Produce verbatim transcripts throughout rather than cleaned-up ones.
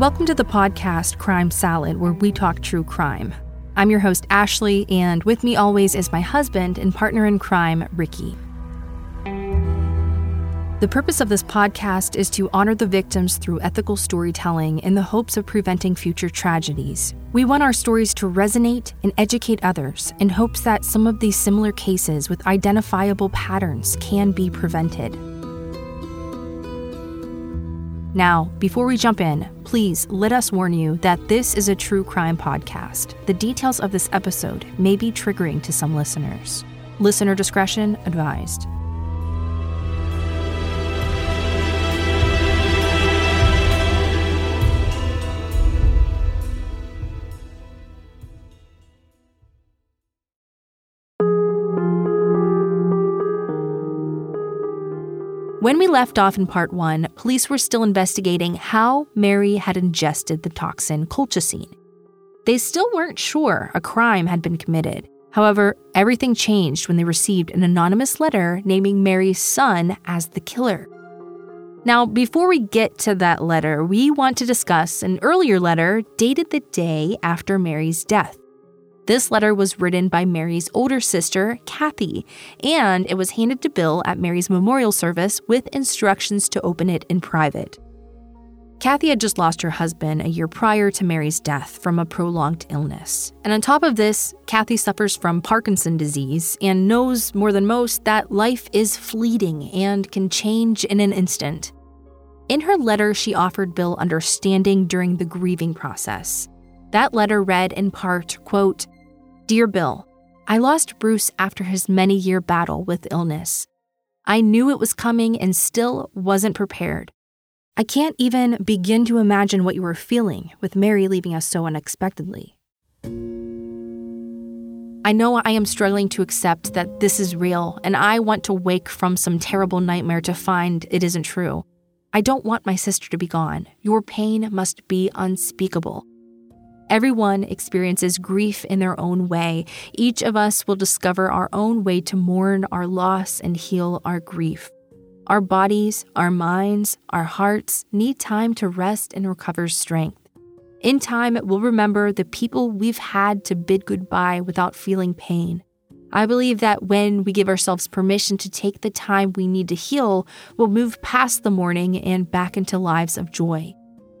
Welcome to the podcast Crime Salad, where we talk true crime. I'm your host, Ashley, and with me always is my husband and partner in crime, Ricky. The purpose of this podcast is to honor the victims through ethical storytelling in the hopes of preventing future tragedies. We want our stories to resonate and educate others in hopes that some of these similar cases with identifiable patterns can be prevented. Now, before we jump in, please let us warn you that this is a true crime podcast. The details of this episode may be triggering to some listeners. Listener discretion advised. When we left off in part one, police were still investigating how Mary had ingested the toxin colchicine. They still weren't sure a crime had been committed. However, everything changed when they received an anonymous letter naming Mary's son as the killer. Now, before we get to that letter, we want to discuss an earlier letter dated the day after Mary's death. This letter was written by Mary's older sister, Kathy, and it was handed to Bill at Mary's memorial service with instructions to open it in private. Kathy had just lost her husband a year prior to Mary's death from a prolonged illness. And on top of this, Kathy suffers from Parkinson's disease and knows more than most that life is fleeting and can change in an instant. In her letter, she offered Bill understanding during the grieving process. That letter read in part, quote, "Dear Bill, I lost Bruce after his many-year battle with illness. I knew it was coming and still wasn't prepared. I can't even begin to imagine what you were feeling with Mary leaving us so unexpectedly. I know I am struggling to accept that this is real, and I want to wake from some terrible nightmare to find it isn't true. I don't want my sister to be gone. Your pain must be unspeakable. Everyone experiences grief in their own way. Each of us will discover our own way to mourn our loss and heal our grief. Our bodies, our minds, our hearts need time to rest and recover strength. In time, we'll remember the people we've had to bid goodbye without feeling pain. I believe that when we give ourselves permission to take the time we need to heal, we'll move past the mourning and back into lives of joy.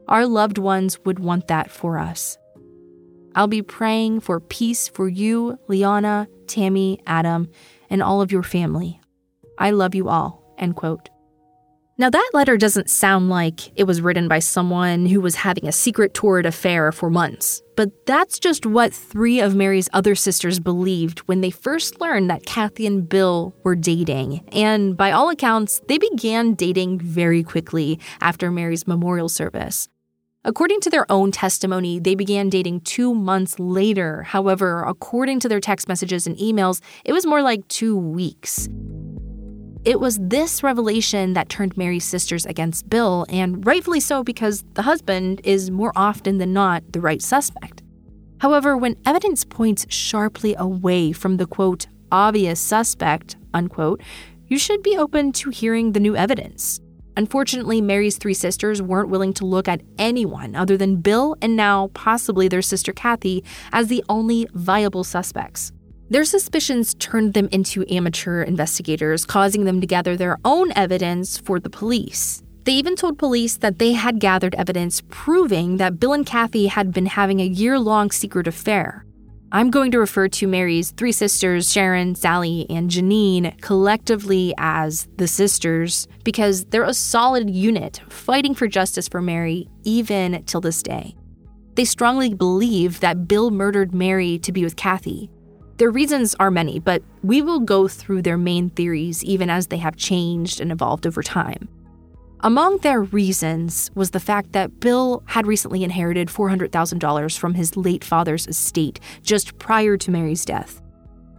Our loved ones would want that for us. I'll be praying for peace for you, Liana, Tammy, Adam, and all of your family. I love you all," end quote. Now that letter doesn't sound like it was written by someone who was having a secret torrid affair for months, but that's just what three of Mary's other sisters believed when they first learned that Kathy and Bill were dating. And by all accounts, they began dating very quickly after Mary's memorial service. According to their own testimony, they began dating two months later. However, according to their text messages and emails, it was more like two weeks. It was this revelation that turned Mary's sisters against Bill, and rightfully so, because the husband is more often than not the right suspect. However, when evidence points sharply away from the, quote, obvious suspect, unquote, you should be open to hearing the new evidence. Unfortunately, Mary's three sisters weren't willing to look at anyone other than Bill and now possibly their sister Kathy as the only viable suspects. Their suspicions turned them into amateur investigators, causing them to gather their own evidence for the police. They even told police that they had gathered evidence proving that Bill and Kathy had been having a year-long secret affair. I'm going to refer to Mary's three sisters, Sharon, Sally, and Janine, collectively as the sisters, because they're a solid unit fighting for justice for Mary even till this day. They strongly believe that Bill murdered Mary to be with Kathy. Their reasons are many, but we will go through their main theories even as they have changed and evolved over time. Among their reasons was the fact that Bill had recently inherited four hundred thousand dollars from his late father's estate just prior to Mary's death.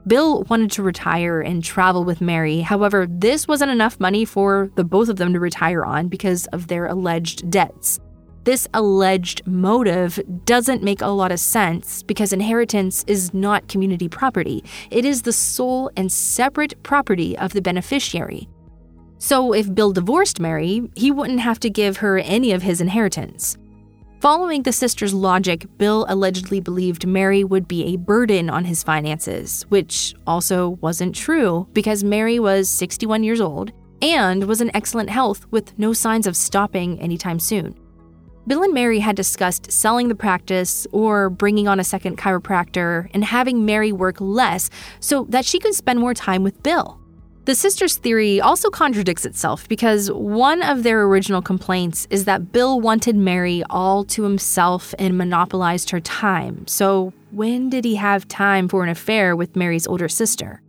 Bill wanted to retire and travel with Mary. However, this wasn't enough money for the both of them to retire on because of their alleged debts. This alleged motive doesn't make a lot of sense because inheritance is not community property. It is the sole and separate property of the beneficiary. So if Bill divorced Mary, he wouldn't have to give her any of his inheritance. Following the sisters' logic, Bill allegedly believed Mary would be a burden on his finances, which also wasn't true because Mary was sixty-one years old and was in excellent health with no signs of stopping anytime soon. Bill and Mary had discussed selling the practice or bringing on a second chiropractor and having Mary work less so that she could spend more time with Bill. The sisters' theory also contradicts itself because one of their original complaints is that Bill wanted Mary all to himself and monopolized her time. So when did he have time for an affair with Mary's older sister?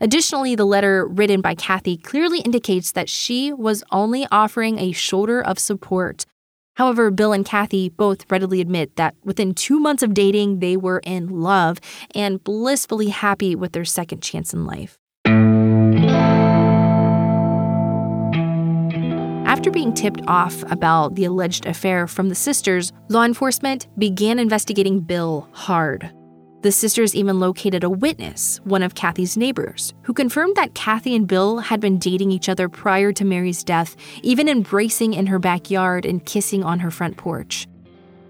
Additionally, the letter written by Kathy clearly indicates that she was only offering a shoulder of support. However, Bill and Kathy both readily admit that within two months of dating, they were in love and blissfully happy with their second chance in life. After being tipped off about the alleged affair from the sisters, law enforcement began investigating Bill hard. The sisters even located a witness, one of Kathy's neighbors, who confirmed that Kathy and Bill had been dating each other prior to Mary's death, even embracing in her backyard and kissing on her front porch.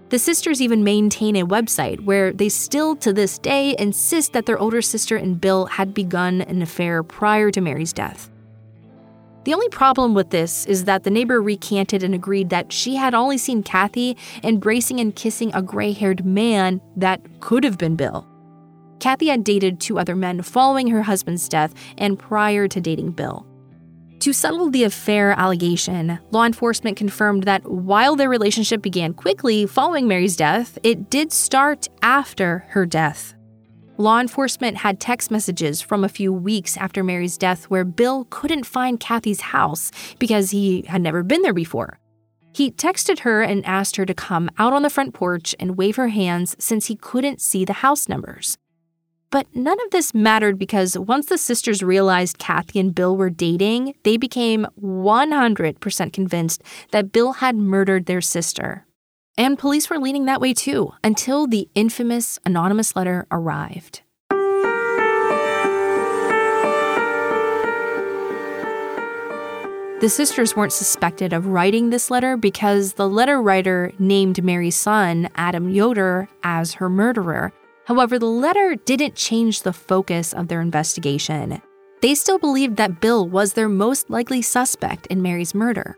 The sisters even maintain a website where they still to this day insist that their older sister and Bill had begun an affair prior to Mary's death. The only problem with this is that the neighbor recanted and agreed that she had only seen Kathy embracing and kissing a gray-haired man that could have been Bill. Kathy had dated two other men following her husband's death and prior to dating Bill. To settle the affair allegation, law enforcement confirmed that while their relationship began quickly following Mary's death, it did start after her death. Law enforcement had text messages from a few weeks after Mary's death where Bill couldn't find Kathy's house because he had never been there before. He texted her and asked her to come out on the front porch and wave her hands since he couldn't see the house numbers. But none of this mattered because once the sisters realized Kathy and Bill were dating, they became one hundred percent convinced that Bill had murdered their sister. And police were leaning that way too, until the infamous anonymous letter arrived. The sisters weren't suspected of writing this letter because the letter writer named Mary's son, Adam Yoder, as her murderer. However, the letter didn't change the focus of their investigation. They still believed that Bill was their most likely suspect in Mary's murder.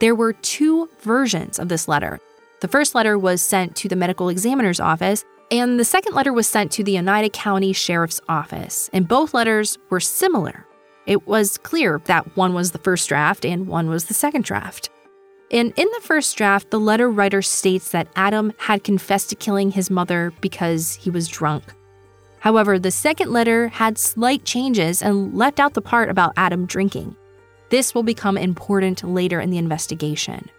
There were two versions of this letter. The first letter was sent to the medical examiner's office, and the second letter was sent to the Oneida County Sheriff's Office, and both letters were similar. It was clear that one was the first draft and one was the second draft. And in the first draft, the letter writer states that Adam had confessed to killing his mother because he was drunk. However, the second letter had slight changes and left out the part about Adam drinking. This will become important later in the investigation.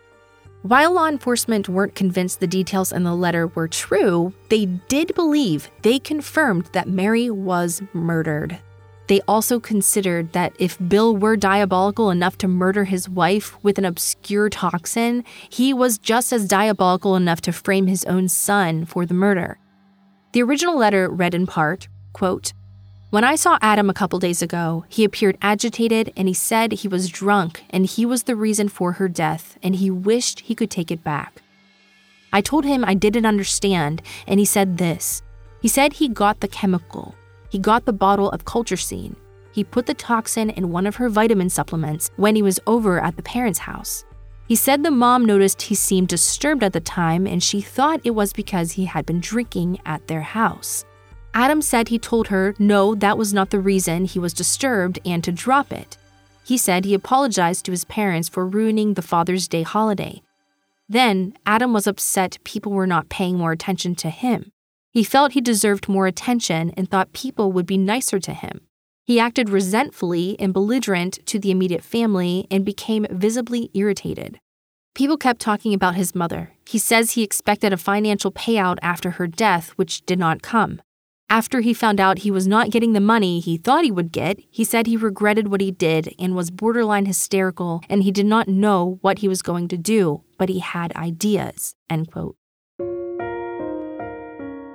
While law enforcement weren't convinced the details in the letter were true, they did believe they confirmed that Mary was murdered. They also considered that if Bill were diabolical enough to murder his wife with an obscure toxin, he was just as diabolical enough to frame his own son for the murder. The original letter read in part, quote, "When I saw Adam a couple days ago, he appeared agitated and he said he was drunk and he was the reason for her death and he wished he could take it back. I told him I didn't understand and he said this. He said he got the chemical. He got the bottle of colchicine. He put the toxin in one of her vitamin supplements when he was over at the parents' house. He said the mom noticed he seemed disturbed at the time and she thought it was because he had been drinking at their house. Adam said he told her, no, that was not the reason he was disturbed and to drop it. He said he apologized to his parents for ruining the Father's Day holiday. Then Adam was upset people were not paying more attention to him. He felt he deserved more attention and thought people would be nicer to him. He acted resentfully and belligerent to the immediate family and became visibly irritated. People kept talking about his mother. He says he expected a financial payout after her death, which did not come. After he found out he was not getting the money he thought he would get, he said he regretted what he did and was borderline hysterical and he did not know what he was going to do, but he had ideas," end quote.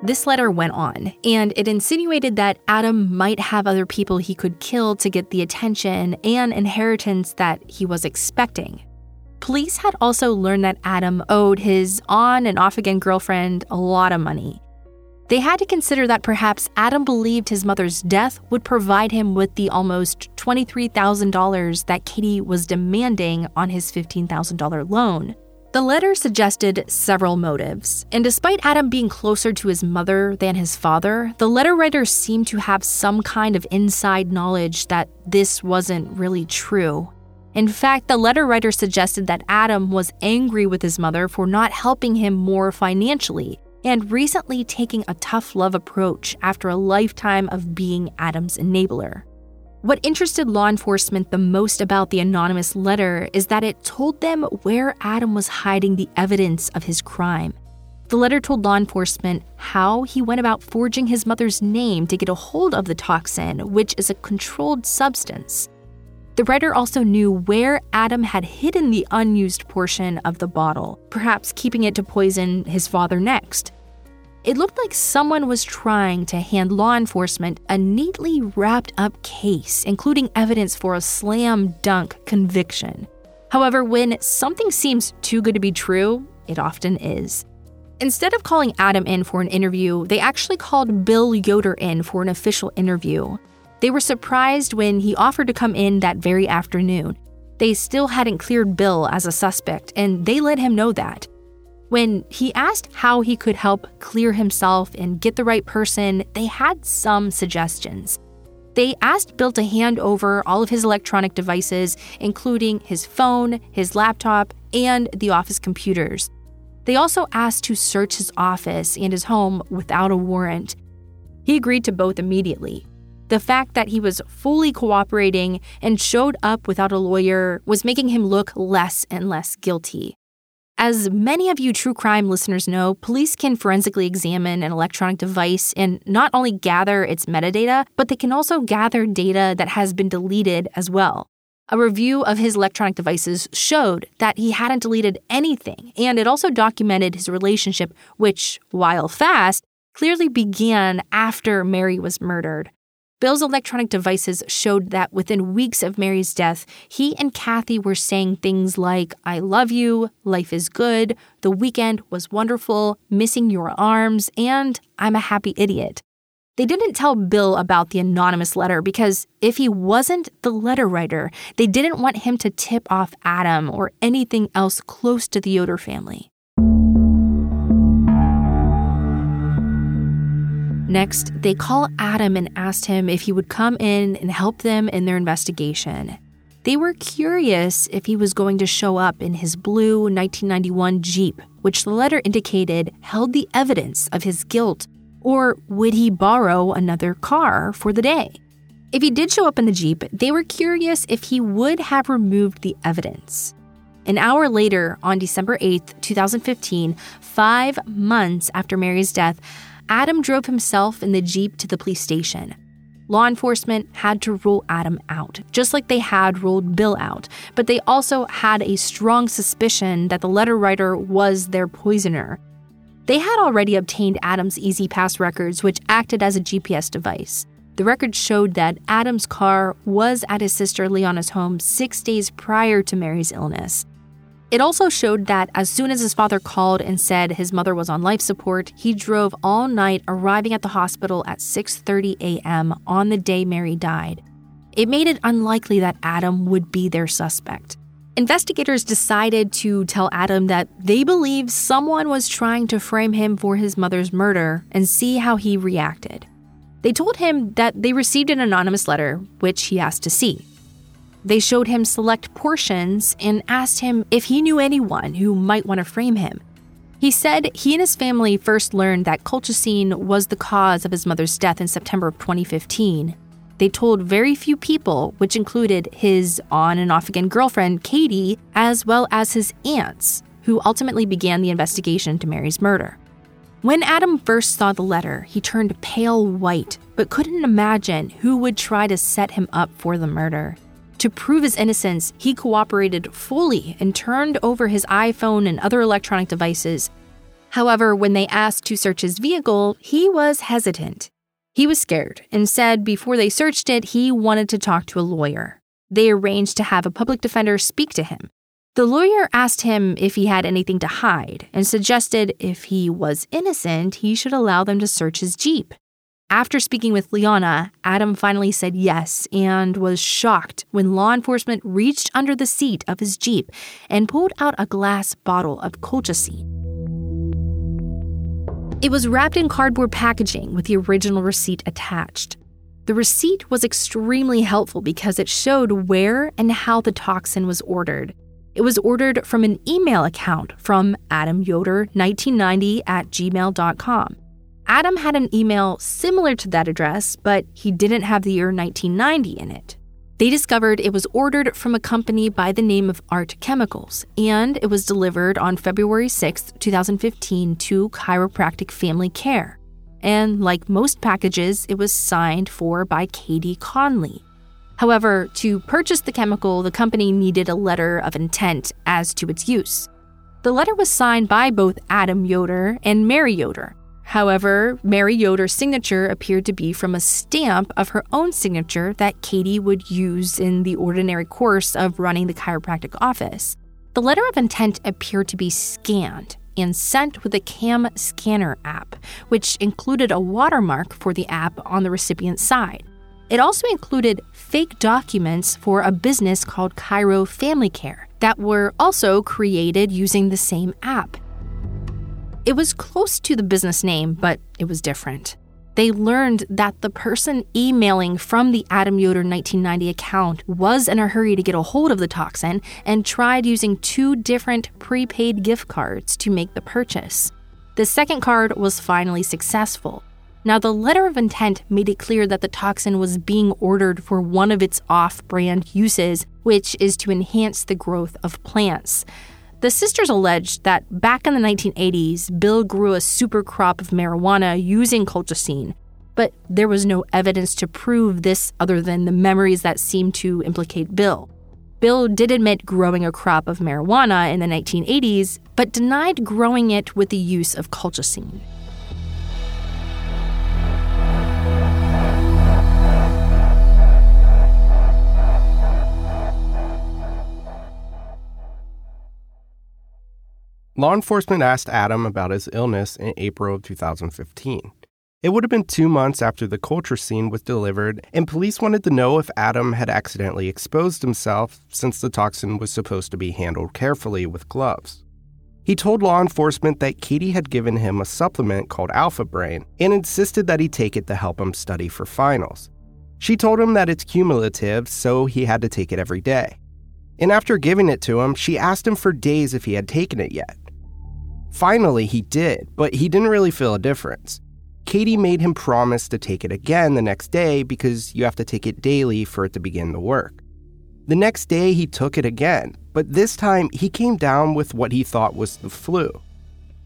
This letter went on, and it insinuated that Adam might have other people he could kill to get the attention and inheritance that he was expecting. Police had also learned that Adam owed his on- and off-again girlfriend a lot of money. They had to consider that perhaps Adam believed his mother's death would provide him with the almost twenty-three thousand dollars that Katie was demanding on his fifteen thousand dollars loan. The letter suggested several motives, and despite Adam being closer to his mother than his father, the letter writer seemed to have some kind of inside knowledge that this wasn't really true. In fact, the letter writer suggested that Adam was angry with his mother for not helping him more financially, and recently taking a tough love approach after a lifetime of being Adam's enabler. What interested law enforcement the most about the anonymous letter is that it told them where Adam was hiding the evidence of his crime. The letter told law enforcement how he went about forging his mother's name to get a hold of the toxin, which is a controlled substance. The writer also knew where Adam had hidden the unused portion of the bottle, perhaps keeping it to poison his father next. It looked like someone was trying to hand law enforcement a neatly wrapped up case, including evidence for a slam dunk conviction. However, when something seems too good to be true, it often is. Instead of calling Adam in for an interview, they actually called Bill Yoder in for an official interview. They were surprised when he offered to come in that very afternoon. They still hadn't cleared Bill as a suspect, and they let him know that. When he asked how he could help clear himself and get the right person, they had some suggestions. They asked Bill to hand over all of his electronic devices, including his phone, his laptop, and the office computers. They also asked to search his office and his home without a warrant. He agreed to both immediately. The fact that he was fully cooperating and showed up without a lawyer was making him look less and less guilty. As many of you true crime listeners know, police can forensically examine an electronic device and not only gather its metadata, but they can also gather data that has been deleted as well. A review of his electronic devices showed that he hadn't deleted anything, and it also documented his relationship, which, while fast, clearly began after Mary was murdered. Bill's electronic devices showed that within weeks of Mary's death, he and Kathy were saying things like, "I love you," "Life is good," "The weekend was wonderful," "Missing your arms," and "I'm a happy idiot." They didn't tell Bill about the anonymous letter because if he wasn't the letter writer, they didn't want him to tip off Adam or anything else close to the Yoder family. Next, they call Adam and asked him if he would come in and help them in their investigation. They were curious if he was going to show up in his blue nineteen ninety-one Jeep, which the letter indicated held the evidence of his guilt, or would he borrow another car for the day? If he did show up in the Jeep, they were curious if he would have removed the evidence. An hour later, on December eighth, twenty fifteen, five months after Mary's death, Adam drove himself in the Jeep to the police station. Law enforcement had to rule Adam out, just like they had ruled Bill out, but they also had a strong suspicion that the letter writer was their poisoner. They had already obtained Adam's Easy Pass records, which acted as a G P S device. The records showed that Adam's car was at his sister Liana's home six days prior to Mary's illness. It also showed that as soon as his father called and said his mother was on life support, he drove all night, arriving at the hospital at six thirty a.m. on the day Mary died. It made it unlikely that Adam would be their suspect. Investigators decided to tell Adam that they believed someone was trying to frame him for his mother's murder and see how he reacted. They told him that they received an anonymous letter, which he asked to see. They showed him select portions and asked him if he knew anyone who might want to frame him. He said he and his family first learned that colchicine was the cause of his mother's death in September of twenty fifteen. They told very few people, which included his on and off again girlfriend, Katie, as well as his aunts, who ultimately began the investigation into Mary's murder. When Adam first saw the letter, he turned pale white, but couldn't imagine who would try to set him up for the murder. To prove his innocence, he cooperated fully and turned over his iPhone and other electronic devices. However, when they asked to search his vehicle, he was hesitant. He was scared and said before they searched it, he wanted to talk to a lawyer. They arranged to have a public defender speak to him. The lawyer asked him if he had anything to hide and suggested if he was innocent, he should allow them to search his Jeep. After speaking with Liana, Adam finally said yes and was shocked when law enforcement reached under the seat of his Jeep and pulled out a glass bottle of colchicine. It was wrapped in cardboard packaging with the original receipt attached. The receipt was extremely helpful because it showed where and how the toxin was ordered. It was ordered from an email account from adam yoder nineteen ninety at gmail dot com. Adam had an email similar to that address, but he didn't have the year nineteen ninety in it. They discovered it was ordered from a company by the name of Art Chemicals, and it was delivered on February sixth, two thousand fifteen to Chiropractic Family Care. And like most packages, it was signed for by Caitlin Conley. However, to purchase the chemical, the company needed a letter of intent as to its use. The letter was signed by both Adam Yoder and Mary Yoder. However, Mary Yoder's signature appeared to be from a stamp of her own signature that Katie would use in the ordinary course of running the chiropractic office. The letter of intent appeared to be scanned and sent with a CamScanner app, which included a watermark for the app on the recipient's side. It also included fake documents for a business called Cairo Family Care that were also created using the same app. It was close to the business name, but it was different. They learned that the person emailing from the Adam Yoder nineteen ninety account was in a hurry to get a hold of the toxin and tried using two different prepaid gift cards to make the purchase. The second card was finally successful. Now, the letter of intent made it clear that the toxin was being ordered for one of its off-brand uses, which is to enhance the growth of plants. The sisters alleged that back in the nineteen eighties, Bill grew a super crop of marijuana using colchicine, but there was no evidence to prove this other than the memories that seemed to implicate Bill. Bill did admit growing a crop of marijuana in the nineteen eighties, but denied growing it with the use of colchicine. Law enforcement asked Adam about his illness in April of twenty fifteen. It would have been two months after the colchicine was delivered, and police wanted to know if Adam had accidentally exposed himself since the toxin was supposed to be handled carefully with gloves. He told law enforcement that Katie had given him a supplement called Alpha Brain and insisted that he take it to help him study for finals. She told him that it's cumulative, so he had to take it every day. And after giving it to him, she asked him for days if he had taken it yet. Finally, he did, but he didn't really feel a difference. Katie made him promise to take it again the next day because you have to take it daily for it to begin to work. The next day, he took it again, but this time he came down with what he thought was the flu.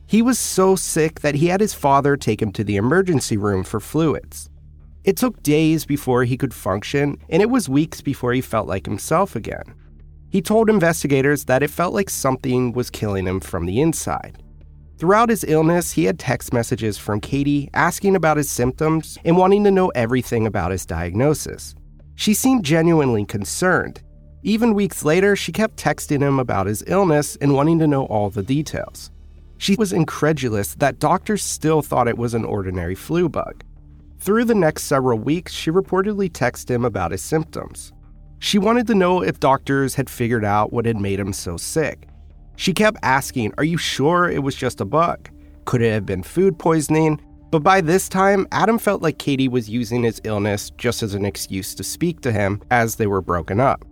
He was so sick that he had his father take him to the emergency room for fluids. It took days before he could function, and it was weeks before he felt like himself again. He told investigators that it felt like something was killing him from the inside. Throughout his illness, he had text messages from Katie asking about his symptoms and wanting to know everything about his diagnosis. She seemed genuinely concerned. Even weeks later, she kept texting him about his illness and wanting to know all the details. She was incredulous that doctors still thought it was an ordinary flu bug. Through the next several weeks, she reportedly texted him about his symptoms. She wanted to know if doctors had figured out what had made him so sick. She kept asking, "Are you sure it was just a bug? Could it have been food poisoning?" But by this time, Adam felt like Katie was using his illness just as an excuse to speak to him as they were broken up.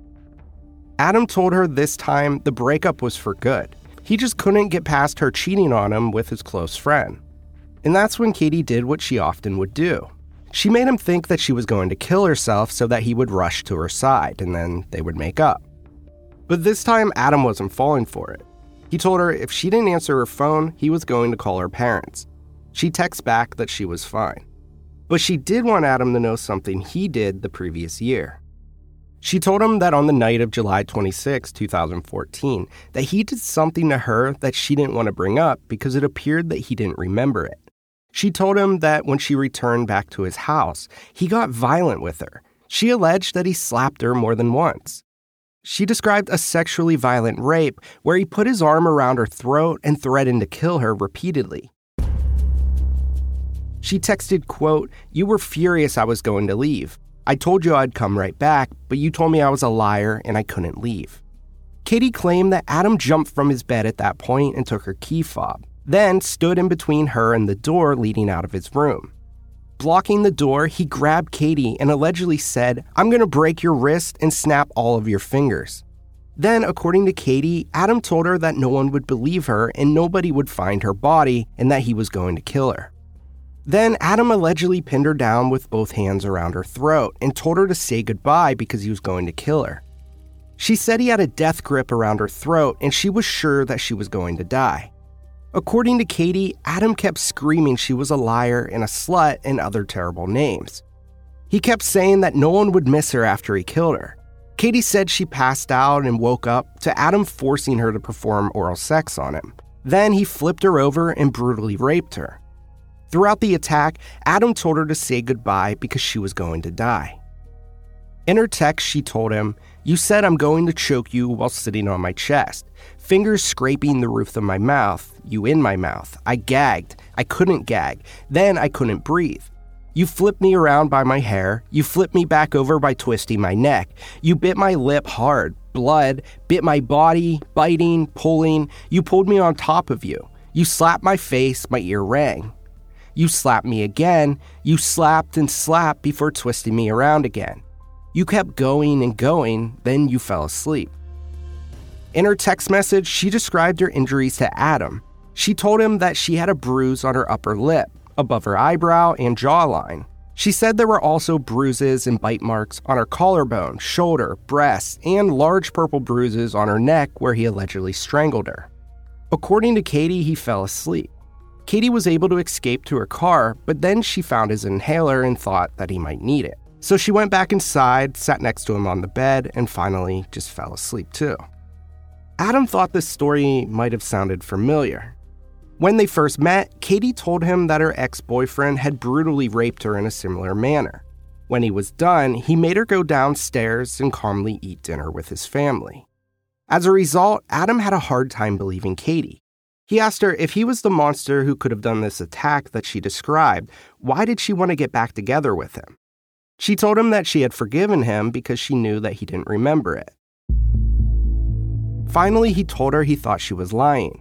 Adam told her this time the breakup was for good. He just couldn't get past her cheating on him with his close friend. And that's when Katie did what she often would do. She made him think that she was going to kill herself so that he would rush to her side and then they would make up. But this time, Adam wasn't falling for it. He told her if she didn't answer her phone, he was going to call her parents. She texts back that she was fine. But she did want Adam to know something he did the previous year. She told him that on the night of July twenty-sixth, twenty fourteen, that he did something to her that she didn't want to bring up because it appeared that he didn't remember it. She told him that when she returned back to his house, he got violent with her. She alleged that he slapped her more than once. She described a sexually violent rape where he put his arm around her throat and threatened to kill her repeatedly. She texted, quote, "You were furious I was going to leave. I told you I'd come right back, but you told me I was a liar and I couldn't leave." Katie claimed that Adam jumped from his bed at that point and took her key fob, then stood in between her and the door leading out of his room. Blocking the door, he grabbed Katie and allegedly said, "I'm going to break your wrist and snap all of your fingers." Then, according to Katie, Adam told her that no one would believe her and nobody would find her body and that he was going to kill her. Then, Adam allegedly pinned her down with both hands around her throat and told her to say goodbye because he was going to kill her. She said he had a death grip around her throat and she was sure that she was going to die. According to Katie, Adam kept screaming she was a liar and a slut and other terrible names. He kept saying that no one would miss her after he killed her. Katie said she passed out and woke up to Adam forcing her to perform oral sex on him. Then he flipped her over and brutally raped her. Throughout the attack, Adam told her to say goodbye because she was going to die. In her text, she told him, "You said I'm going to choke you while sitting on my chest. Fingers scraping the roof of my mouth, you in my mouth. I gagged. I couldn't gag. Then I couldn't breathe. You flipped me around by my hair. You flipped me back over by twisting my neck. You bit my lip hard. Blood. Bit my body. Biting. Pulling. You pulled me on top of you. You slapped my face. My ear rang. You slapped me again. You slapped and slapped before twisting me around again. You kept going and going. Then you fell asleep." In her text message, she described her injuries to Adam. She told him that she had a bruise on her upper lip, above her eyebrow and jawline. She said there were also bruises and bite marks on her collarbone, shoulder, breast, and large purple bruises on her neck where he allegedly strangled her. According to Katie, he fell asleep. Katie was able to escape to her car, but then she found his inhaler and thought that he might need it. So she went back inside, sat next to him on the bed, and finally just fell asleep too. Adam thought this story might have sounded familiar. When they first met, Katie told him that her ex-boyfriend had brutally raped her in a similar manner. When he was done, he made her go downstairs and calmly eat dinner with his family. As a result, Adam had a hard time believing Katie. He asked her if he was the monster who could have done this attack that she described, why did she want to get back together with him? She told him that she had forgiven him because she knew that he didn't remember it. Finally, he told her he thought she was lying.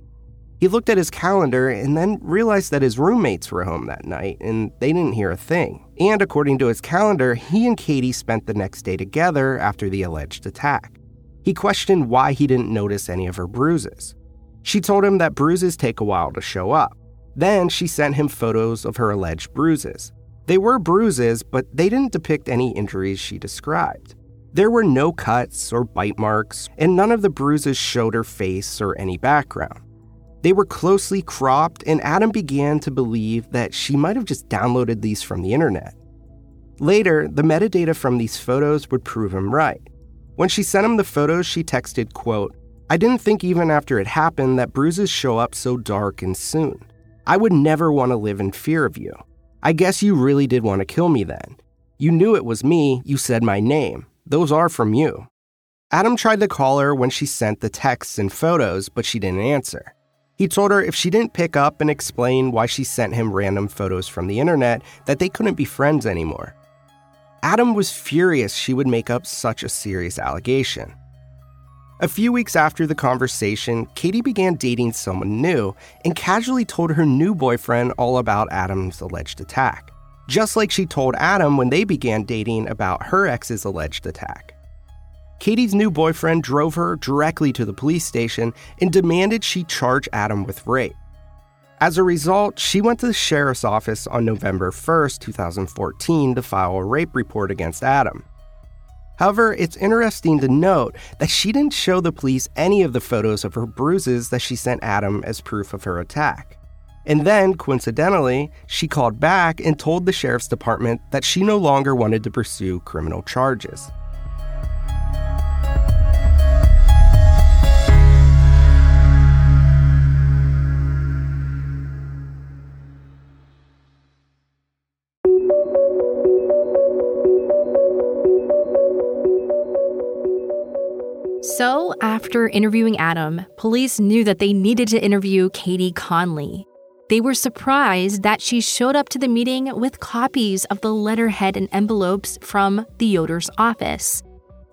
He looked at his calendar and then realized that his roommates were home that night and they didn't hear a thing. And according to his calendar, he and Katie spent the next day together after the alleged attack. He questioned why he didn't notice any of her bruises. She told him that bruises take a while to show up. Then she sent him photos of her alleged bruises. They were bruises, but they didn't depict any injuries she described. There were no cuts or bite marks, and none of the bruises showed her face or any background. They were closely cropped, and Adam began to believe that she might have just downloaded these from the internet. Later, the metadata from these photos would prove him right. When she sent him the photos, she texted, quote, "I didn't think even after it happened that bruises show up so dark and soon. I would never want to live in fear of you. I guess you really did want to kill me then. You knew it was me. You said my name. Those are from you." Adam tried to call her when she sent the texts and photos, but she didn't answer. He told her if she didn't pick up and explain why she sent him random photos from the internet, that they couldn't be friends anymore. Adam was furious she would make up such a serious allegation. A few weeks after the conversation, Katie began dating someone new and casually told her new boyfriend all about Adam's alleged attack, just like she told Adam when they began dating about her ex's alleged attack. Katie's new boyfriend drove her directly to the police station and demanded she charge Adam with rape. As a result, she went to the sheriff's office on November first, twenty fourteen to file a rape report against Adam. However, it's interesting to note that she didn't show the police any of the photos of her bruises that she sent Adam as proof of her attack. And then, coincidentally, she called back and told the sheriff's department that she no longer wanted to pursue criminal charges. So after interviewing Adam, police knew that they needed to interview Katie Conley. They were surprised that she showed up to the meeting with copies of the letterhead and envelopes from the Yoder's office.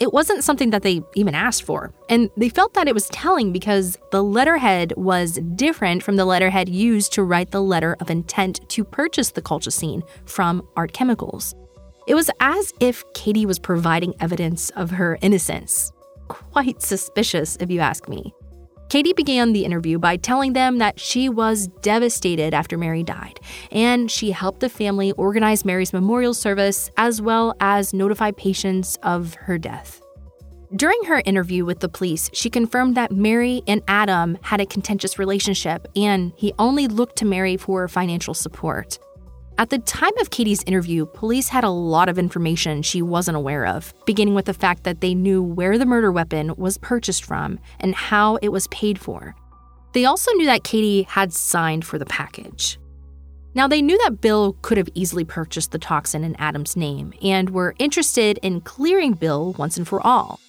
It wasn't something that they even asked for, and they felt that it was telling because the letterhead was different from the letterhead used to write the letter of intent to purchase the colchicine from Art Chemicals. It was as if Katie was providing evidence of her innocence. Quite suspicious, if you ask me. Katie began the interview by telling them that she was devastated after Mary died, and she helped the family organize Mary's memorial service as well as notify patients of her death. During her interview with the police, she confirmed that Mary and Adam had a contentious relationship, and he only looked to Mary for financial support. At the time of Katie's interview, police had a lot of information she wasn't aware of, beginning with the fact that they knew where the murder weapon was purchased from and how it was paid for. They also knew that Katie had signed for the package. Now, they knew that Bill could have easily purchased the toxin in Adam's name and were interested in clearing Bill once and for all.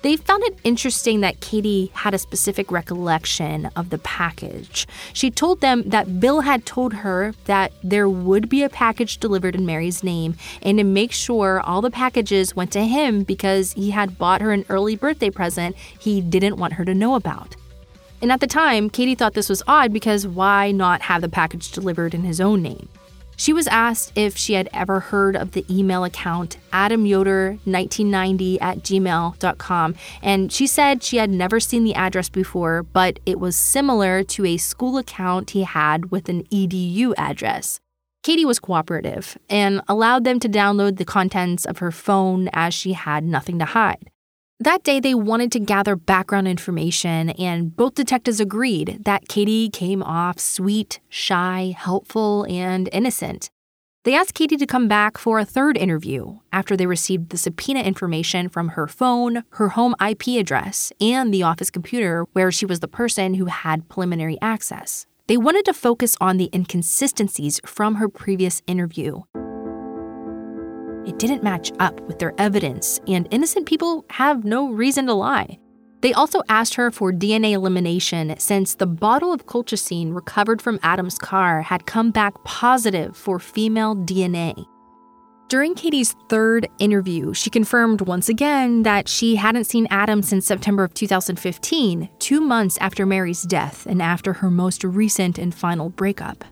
They found it interesting that Katie had a specific recollection of the package. She told them that Bill had told her that there would be a package delivered in Mary's name and to make sure all the packages went to him because he had bought her an early birthday present he didn't want her to know about. And at the time, Katie thought this was odd because why not have the package delivered in his own name? She was asked if she had ever heard of the email account adam yoder nineteen ninety at gmail dot com, and she said she had never seen the address before, but it was similar to a school account he had with an E D U address. Katie was cooperative and allowed them to download the contents of her phone as she had nothing to hide. That day, they wanted to gather background information, and both detectives agreed that Katie came off sweet, shy, helpful, and innocent. They asked Katie to come back for a third interview after they received the subpoena information from her phone, her home I P address, and the office computer where she was the person who had preliminary access. They wanted to focus on the inconsistencies from her previous interview. It didn't match up with their evidence, and innocent people have no reason to lie. They also asked her for D N A elimination since the bottle of colchicine recovered from Adam's car had come back positive for female D N A. During Katie's third interview, she confirmed once again that she hadn't seen Adam since September of two thousand fifteen, two months after Mary's death and after her most recent and final breakup.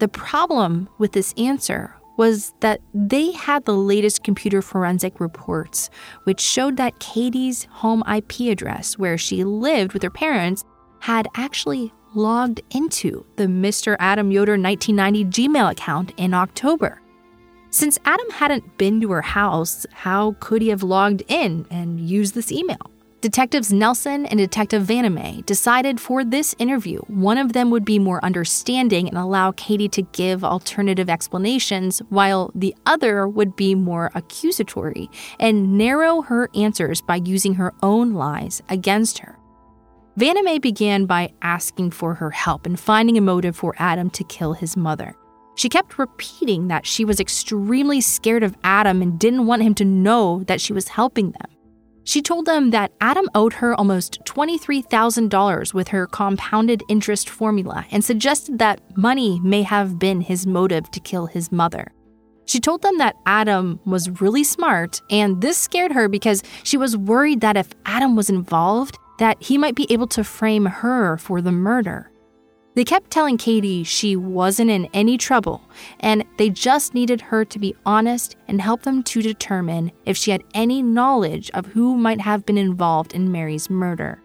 The problem with this answer was that they had the latest computer forensic reports, which showed that Katie's home I P address, where she lived with her parents, had actually logged into the Mister Adam Yoder nineteen ninety Gmail account in October. Since Adam hadn't been to her house, how could he have logged in and used this email? Detectives Nelson and Detective Vaname decided for this interview, one of them would be more understanding and allow Katie to give alternative explanations, while the other would be more accusatory and narrow her answers by using her own lies against her. Vaname began by asking for her help and finding a motive for Adam to kill his mother. She kept repeating that she was extremely scared of Adam and didn't want him to know that she was helping them. She told them that Adam owed her almost twenty-three thousand dollars with her compounded interest formula and suggested that money may have been his motive to kill his mother. She told them that Adam was really smart, and this scared her because she was worried that if Adam was involved, that he might be able to frame her for the murder. They kept telling Katie she wasn't in any trouble, and they just needed her to be honest and help them to determine if she had any knowledge of who might have been involved in Mary's murder.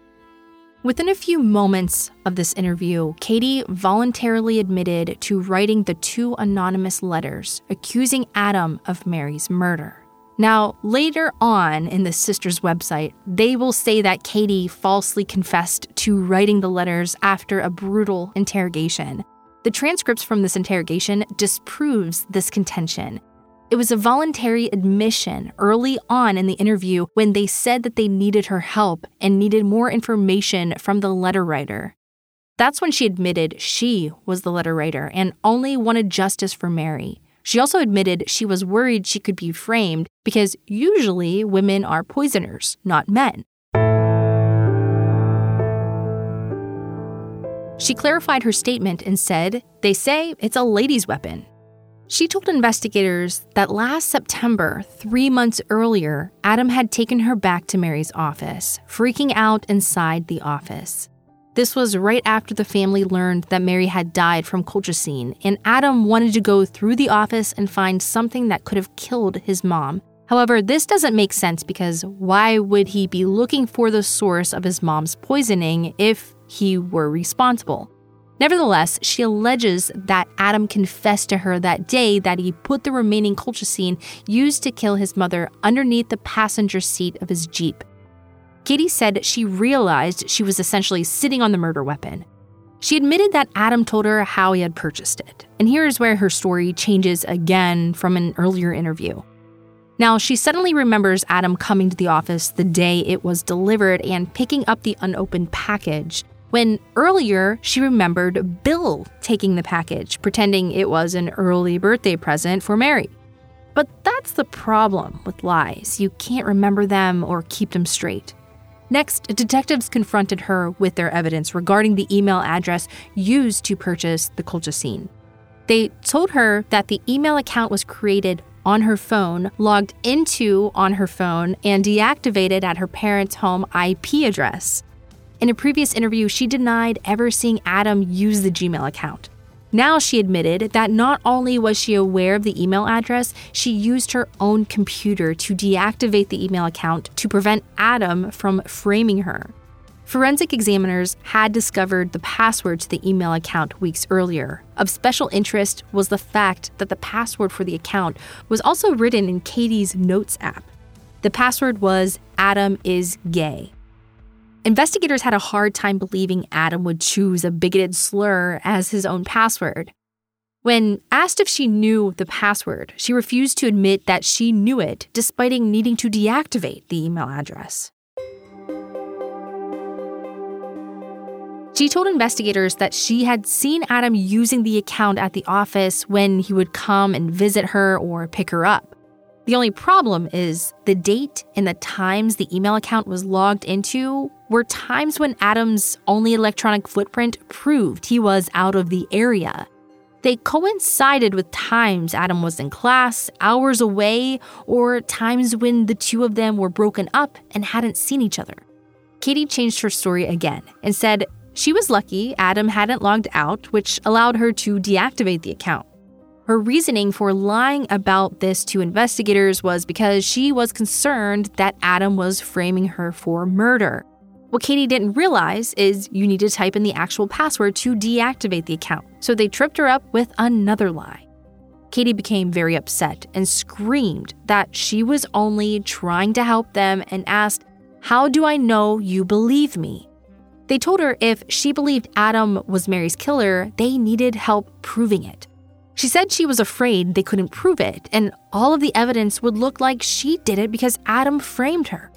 Within a few moments of this interview, Katie voluntarily admitted to writing the two anonymous letters accusing Adam of Mary's murder. Now, later on in the sisters' website, they will say that Katie falsely confessed to writing the letters after a brutal interrogation. The transcripts from this interrogation disproves this contention. It was a voluntary admission early on in the interview when they said that they needed her help and needed more information from the letter writer. That's when she admitted she was the letter writer and only wanted justice for Mary. She also admitted she was worried she could be framed because usually women are poisoners, not men. She clarified her statement and said, "They say it's a lady's weapon." She told investigators that last September, three months earlier, Adam had taken her back to Mary's office, freaking out inside the office. This was right after the family learned that Mary had died from colchicine, and Adam wanted to go through the office and find something that could have killed his mom. However, this doesn't make sense because why would he be looking for the source of his mom's poisoning if he were responsible? Nevertheless, she alleges that Adam confessed to her that day that he put the remaining colchicine used to kill his mother underneath the passenger seat of his Jeep. Katie said she realized she was essentially sitting on the murder weapon. She admitted that Adam told her how he had purchased it. And here is where her story changes again from an earlier interview. Now, she suddenly remembers Adam coming to the office the day it was delivered and picking up the unopened package, when earlier she remembered Bill taking the package, pretending it was an early birthday present for Mary. But that's the problem with lies. You can't remember them or keep them straight. Next, detectives confronted her with their evidence regarding the email address used to purchase the colchicine. They told her that the email account was created on her phone, logged into on her phone, and deactivated at her parents' home I P address. In a previous interview, she denied ever seeing Adam use the Gmail account. Now she admitted that not only was she aware of the email address, she used her own computer to deactivate the email account to prevent Adam from framing her. Forensic examiners had discovered the password to the email account weeks earlier. Of special interest was the fact that the password for the account was also written in Katie's Notes app. The password was "Adam is gay." Investigators had a hard time believing Adam would choose a bigoted slur as his own password. When asked if she knew the password, she refused to admit that she knew it, despite needing to deactivate the email address. She told investigators that she had seen Adam using the account at the office when he would come and visit her or pick her up. The only problem is the date and the times the email account was logged into were times when Adam's only electronic footprint proved he was out of the area. They coincided with times Adam was in class, hours away, or times when the two of them were broken up and hadn't seen each other. Katie changed her story again and said she was lucky Adam hadn't logged out, which allowed her to deactivate the account. Her reasoning for lying about this to investigators was because she was concerned that Adam was framing her for murder. What Katie didn't realize is you need to type in the actual password to deactivate the account, so they tripped her up with another lie. Katie became very upset and screamed that she was only trying to help them and asked, "How do I know you believe me?" They told her if she believed Adam was Mary's killer, they needed help proving it. She said she was afraid they couldn't prove it, and all of the evidence would look like she did it because Adam framed her.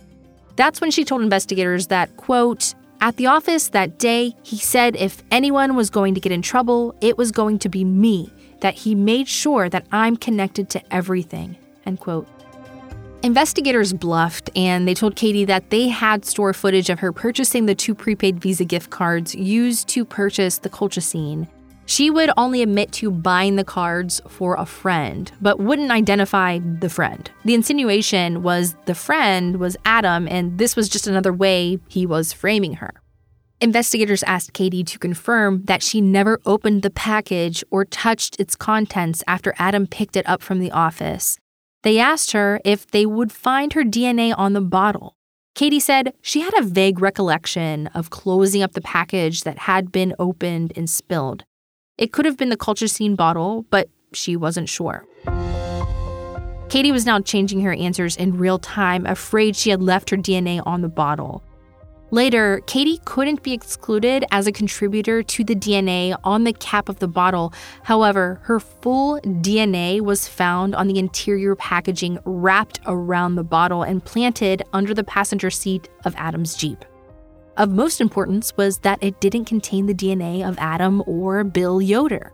That's when she told investigators that, quote, "At the office that day, he said if anyone was going to get in trouble, it was going to be me, that he made sure that I'm connected to everything," end quote. Investigators bluffed, and they told Katie that they had store footage of her purchasing the two prepaid Visa gift cards used to purchase the colchicine. She would only admit to buying the cards for a friend, but wouldn't identify the friend. The insinuation was the friend was Adam, and this was just another way he was framing her. Investigators asked Katie to confirm that she never opened the package or touched its contents after Adam picked it up from the office. They asked her if they would find her D N A on the bottle. Katie said she had a vague recollection of closing up the package that had been opened and spilled. It could have been the colchicine bottle, but she wasn't sure. Katie was now changing her answers in real time, afraid she had left her D N A on the bottle. Later, Katie couldn't be excluded as a contributor to the D N A on the cap of the bottle. However, her full D N A was found on the interior packaging wrapped around the bottle and planted under the passenger seat of Adam's Jeep. Of most importance was that it didn't contain the D N A of Adam or Bill Yoder.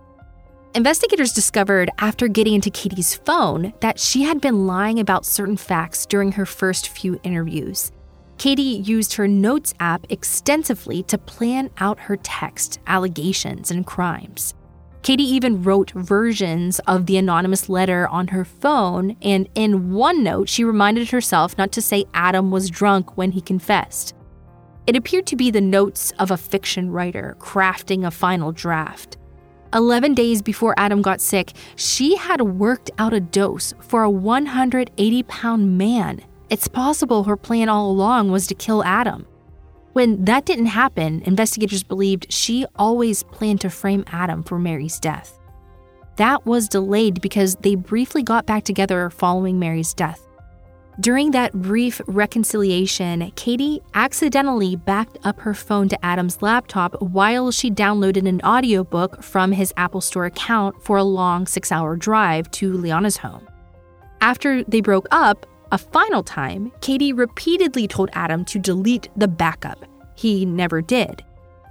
Investigators discovered after getting into Katie's phone that she had been lying about certain facts during her first few interviews. Katie used her notes app extensively to plan out her text, allegations, and crimes. Katie even wrote versions of the anonymous letter on her phone, and in one note, she reminded herself not to say Adam was drunk when he confessed. It appeared to be the notes of a fiction writer crafting a final draft. Eleven days before Adam got sick, she had worked out a dose for a one hundred eighty pound man. It's possible her plan all along was to kill Adam. When that didn't happen, investigators believed she always planned to frame Adam for Mary's death. That was delayed because they briefly got back together following Mary's death. During that brief reconciliation, Katie accidentally backed up her phone to Adam's laptop while she downloaded an audiobook from his Apple Store account for a long six-hour drive to Liana's home. After they broke up, a final time, Katie repeatedly told Adam to delete the backup. He never did.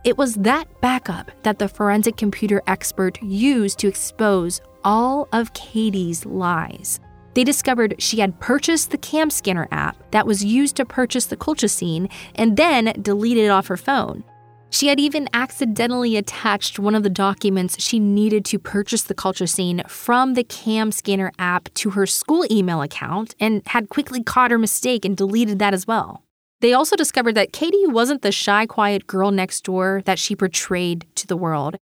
It was that backup that the forensic computer expert used to expose all of Katie's lies. They discovered she had purchased the CamScanner app that was used to purchase the colchicine and then deleted it off her phone. She had even accidentally attached one of the documents she needed to purchase the colchicine from the CamScanner app to her school email account and had quickly caught her mistake and deleted that as well. They also discovered that Katie wasn't the shy, quiet girl next door that she portrayed to the world.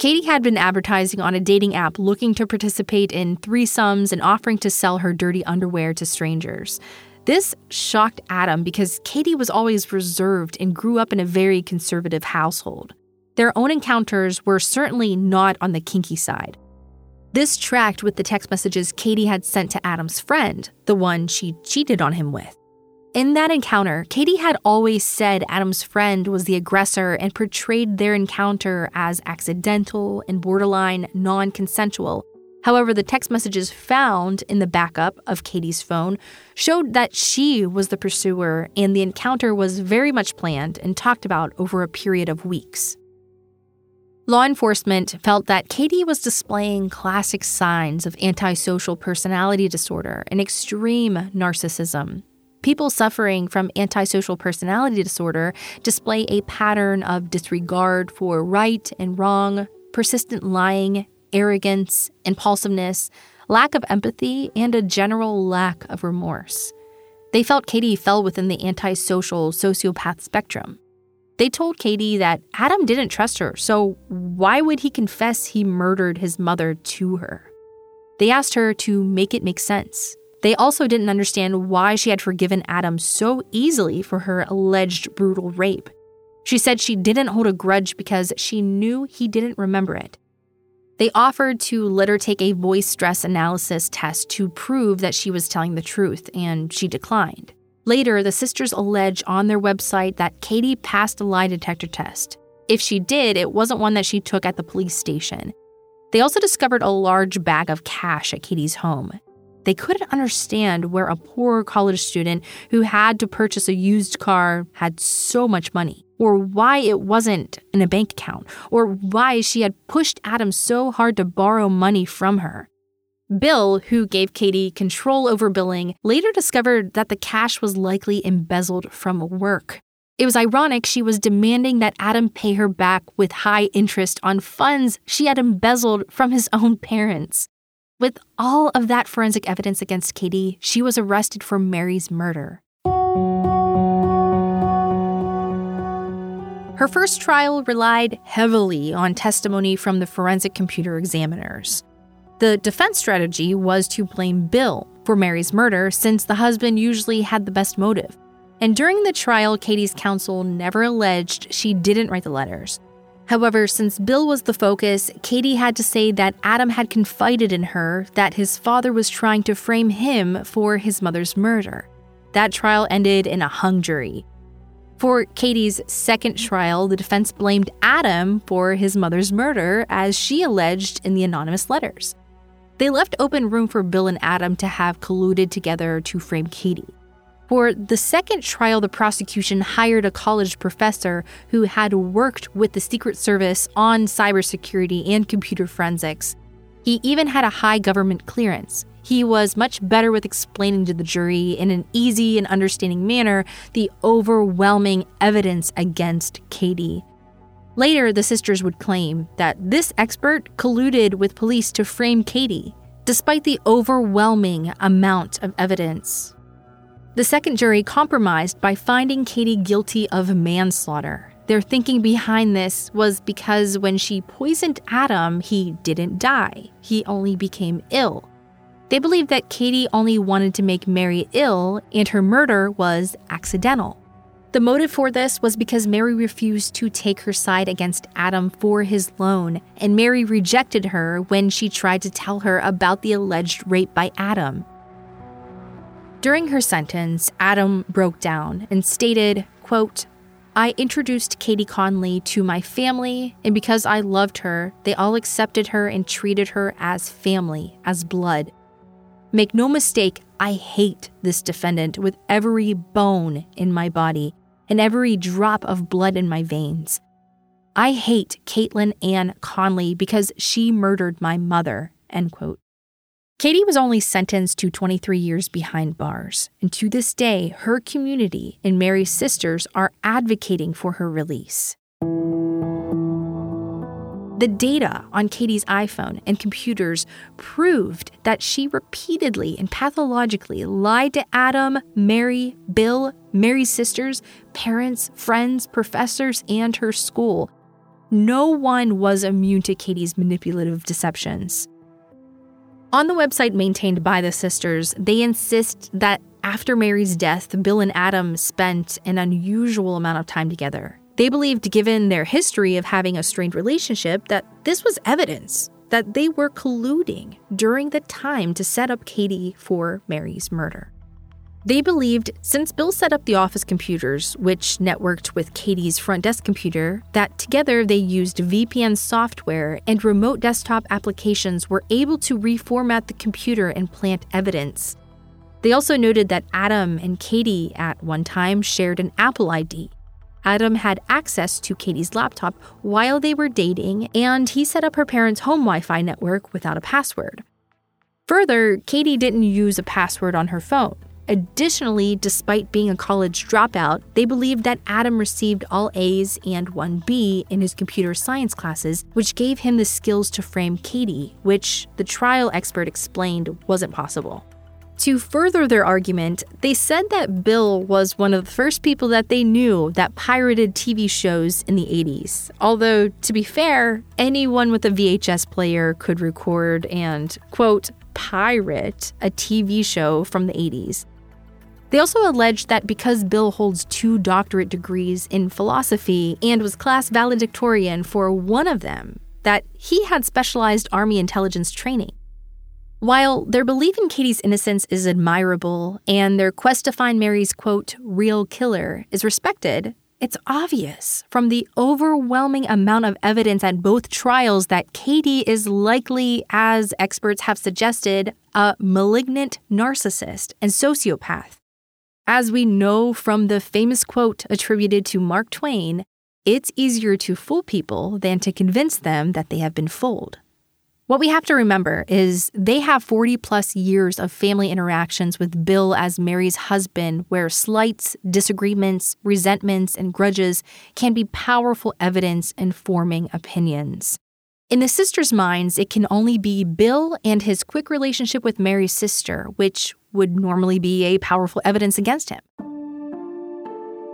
Katie had been advertising on a dating app looking to participate in threesomes and offering to sell her dirty underwear to strangers. This shocked Adam because Katie was always reserved and grew up in a very conservative household. Their own encounters were certainly not on the kinky side. This tracked with the text messages Katie had sent to Adam's friend, the one she cheated on him with. In that encounter, Katie had always said Adam's friend was the aggressor and portrayed their encounter as accidental and borderline non-consensual. However, the text messages found in the backup of Katie's phone showed that she was the pursuer, and the encounter was very much planned and talked about over a period of weeks. Law enforcement felt that Katie was displaying classic signs of antisocial personality disorder and extreme narcissism. People suffering from antisocial personality disorder display a pattern of disregard for right and wrong, persistent lying, arrogance, impulsiveness, lack of empathy, and a general lack of remorse. They felt Katie fell within the antisocial sociopath spectrum. They told Katie that Adam didn't trust her, so why would he confess he murdered his mother to her? They asked her to make it make sense. They also didn't understand why she had forgiven Adam so easily for her alleged brutal rape. She said she didn't hold a grudge because she knew he didn't remember it. They offered to let her take a voice stress analysis test to prove that she was telling the truth, and she declined. Later, the sisters allege on their website that Katie passed a lie detector test. If she did, it wasn't one that she took at the police station. They also discovered a large bag of cash at Katie's home. They couldn't understand where a poor college student who had to purchase a used car had so much money, or why it wasn't in a bank account, or why she had pushed Adam so hard to borrow money from her. Bill, who gave Katie control over billing, later discovered that the cash was likely embezzled from work. It was ironic she was demanding that Adam pay her back with high interest on funds she had embezzled from his own parents. With all of that forensic evidence against Katie, she was arrested for Mary's murder. Her first trial relied heavily on testimony from the forensic computer examiners. The defense strategy was to blame Bill for Mary's murder, since the husband usually had the best motive. And during the trial, Katie's counsel never alleged she didn't write the letters. However, since Bill was the focus, Katie had to say that Adam had confided in her that his father was trying to frame him for his mother's murder. That trial ended in a hung jury. For Katie's second trial, the defense blamed Adam for his mother's murder, as she alleged in the anonymous letters. They left open room for Bill and Adam to have colluded together to frame Katie. For the second trial, the prosecution hired a college professor who had worked with the Secret Service on cybersecurity and computer forensics. He even had a high government clearance. He was much better with explaining to the jury in an easy and understanding manner the overwhelming evidence against Katie. Later, the sisters would claim that this expert colluded with police to frame Katie, despite the overwhelming amount of evidence. The second jury compromised by finding Katie guilty of manslaughter. Their thinking behind this was because when she poisoned Adam, he didn't die. He only became ill. They believed that Katie only wanted to make Mary ill, and her murder was accidental. The motive for this was because Mary refused to take her side against Adam for his loan, and Mary rejected her when she tried to tell her about the alleged rape by Adam. During her sentence, Adam broke down and stated, quote, "I introduced Katie Conley to my family, and because I loved her, they all accepted her and treated her as family, as blood. Make no mistake, I hate this defendant with every bone in my body and every drop of blood in my veins. I hate Caitlin Ann Conley because she murdered my mother," end quote. Katie was only sentenced to twenty-three years behind bars, and to this day, her community and Mary's sisters are advocating for her release. The data on Katie's iPhone and computers proved that she repeatedly and pathologically lied to Adam, Mary, Bill, Mary's sisters, parents, friends, professors, and her school. No one was immune to Katie's manipulative deceptions. On the website maintained by the sisters, they insist that after Mary's death, Bill and Adam spent an unusual amount of time together. They believed, given their history of having a strained relationship, that this was evidence that they were colluding during the time to set up Katie for Mary's murder. They believed, since Bill set up the office computers, which networked with Katie's front desk computer, that together they used V P N software and remote desktop applications were able to reformat the computer and plant evidence. They also noted that Adam and Katie at one time shared an Apple I D. Adam had access to Katie's laptop while they were dating, and he set up her parents' home Wi-Fi network without a password. Further, Katie didn't use a password on her phone. Additionally, despite being a college dropout, they believed that Adam received all A's and one B in his computer science classes, which gave him the skills to frame Katie, which the trial expert explained wasn't possible. To further their argument, they said that Bill was one of the first people that they knew that pirated T V shows in the eighties. Although, to be fair, anyone with a V H S player could record and, quote, pirate a T V show from the eighties. They also alleged that because Bill holds two doctorate degrees in philosophy and was class valedictorian for one of them, that he had specialized Army intelligence training. While their belief in Katie's innocence is admirable and their quest to find Mary's, quote, real killer is respected, it's obvious from the overwhelming amount of evidence at both trials that Katie is likely, as experts have suggested, a malignant narcissist and sociopath. As we know from the famous quote attributed to Mark Twain, it's easier to fool people than to convince them that they have been fooled. What we have to remember is they have forty plus years of family interactions with Bill as Mary's husband, where slights, disagreements, resentments, and grudges can be powerful evidence in forming opinions. In the sisters' minds, it can only be Bill and his quick relationship with Mary's sister, which would normally be a powerful evidence against him.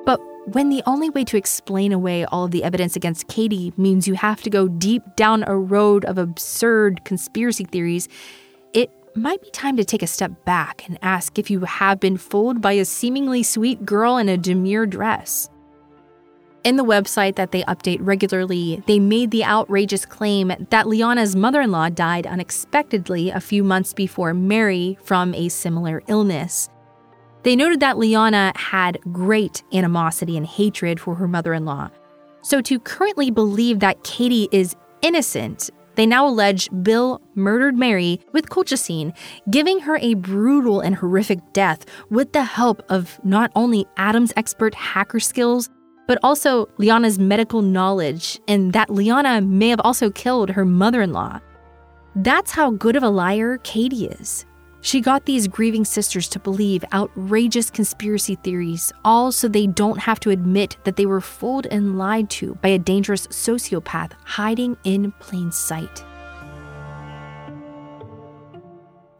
But when the only way to explain away all of the evidence against Katie means you have to go deep down a road of absurd conspiracy theories, it might be time to take a step back and ask if you have been fooled by a seemingly sweet girl in a demure dress. In the website that they update regularly, they made the outrageous claim that Liana's mother-in-law died unexpectedly a few months before Mary from a similar illness. They noted that Liana had great animosity and hatred for her mother-in-law. So to currently believe that Katie is innocent, they now allege Bill murdered Mary with colchicine, giving her a brutal and horrific death with the help of not only Adam's expert hacker skills, but also Liana's medical knowledge, and that Liana may have also killed her mother-in-law. That's how good of a liar Katie is. She got these grieving sisters to believe outrageous conspiracy theories, all so they don't have to admit that they were fooled and lied to by a dangerous sociopath hiding in plain sight.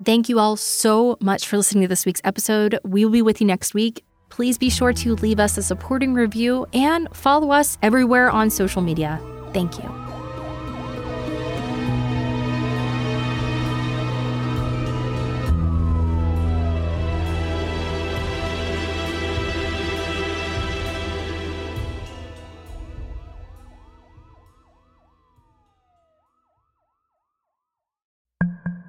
Thank you all so much for listening to this week's episode. We will be with you next week. Please be sure to leave us a supporting review and follow us everywhere on social media. Thank you.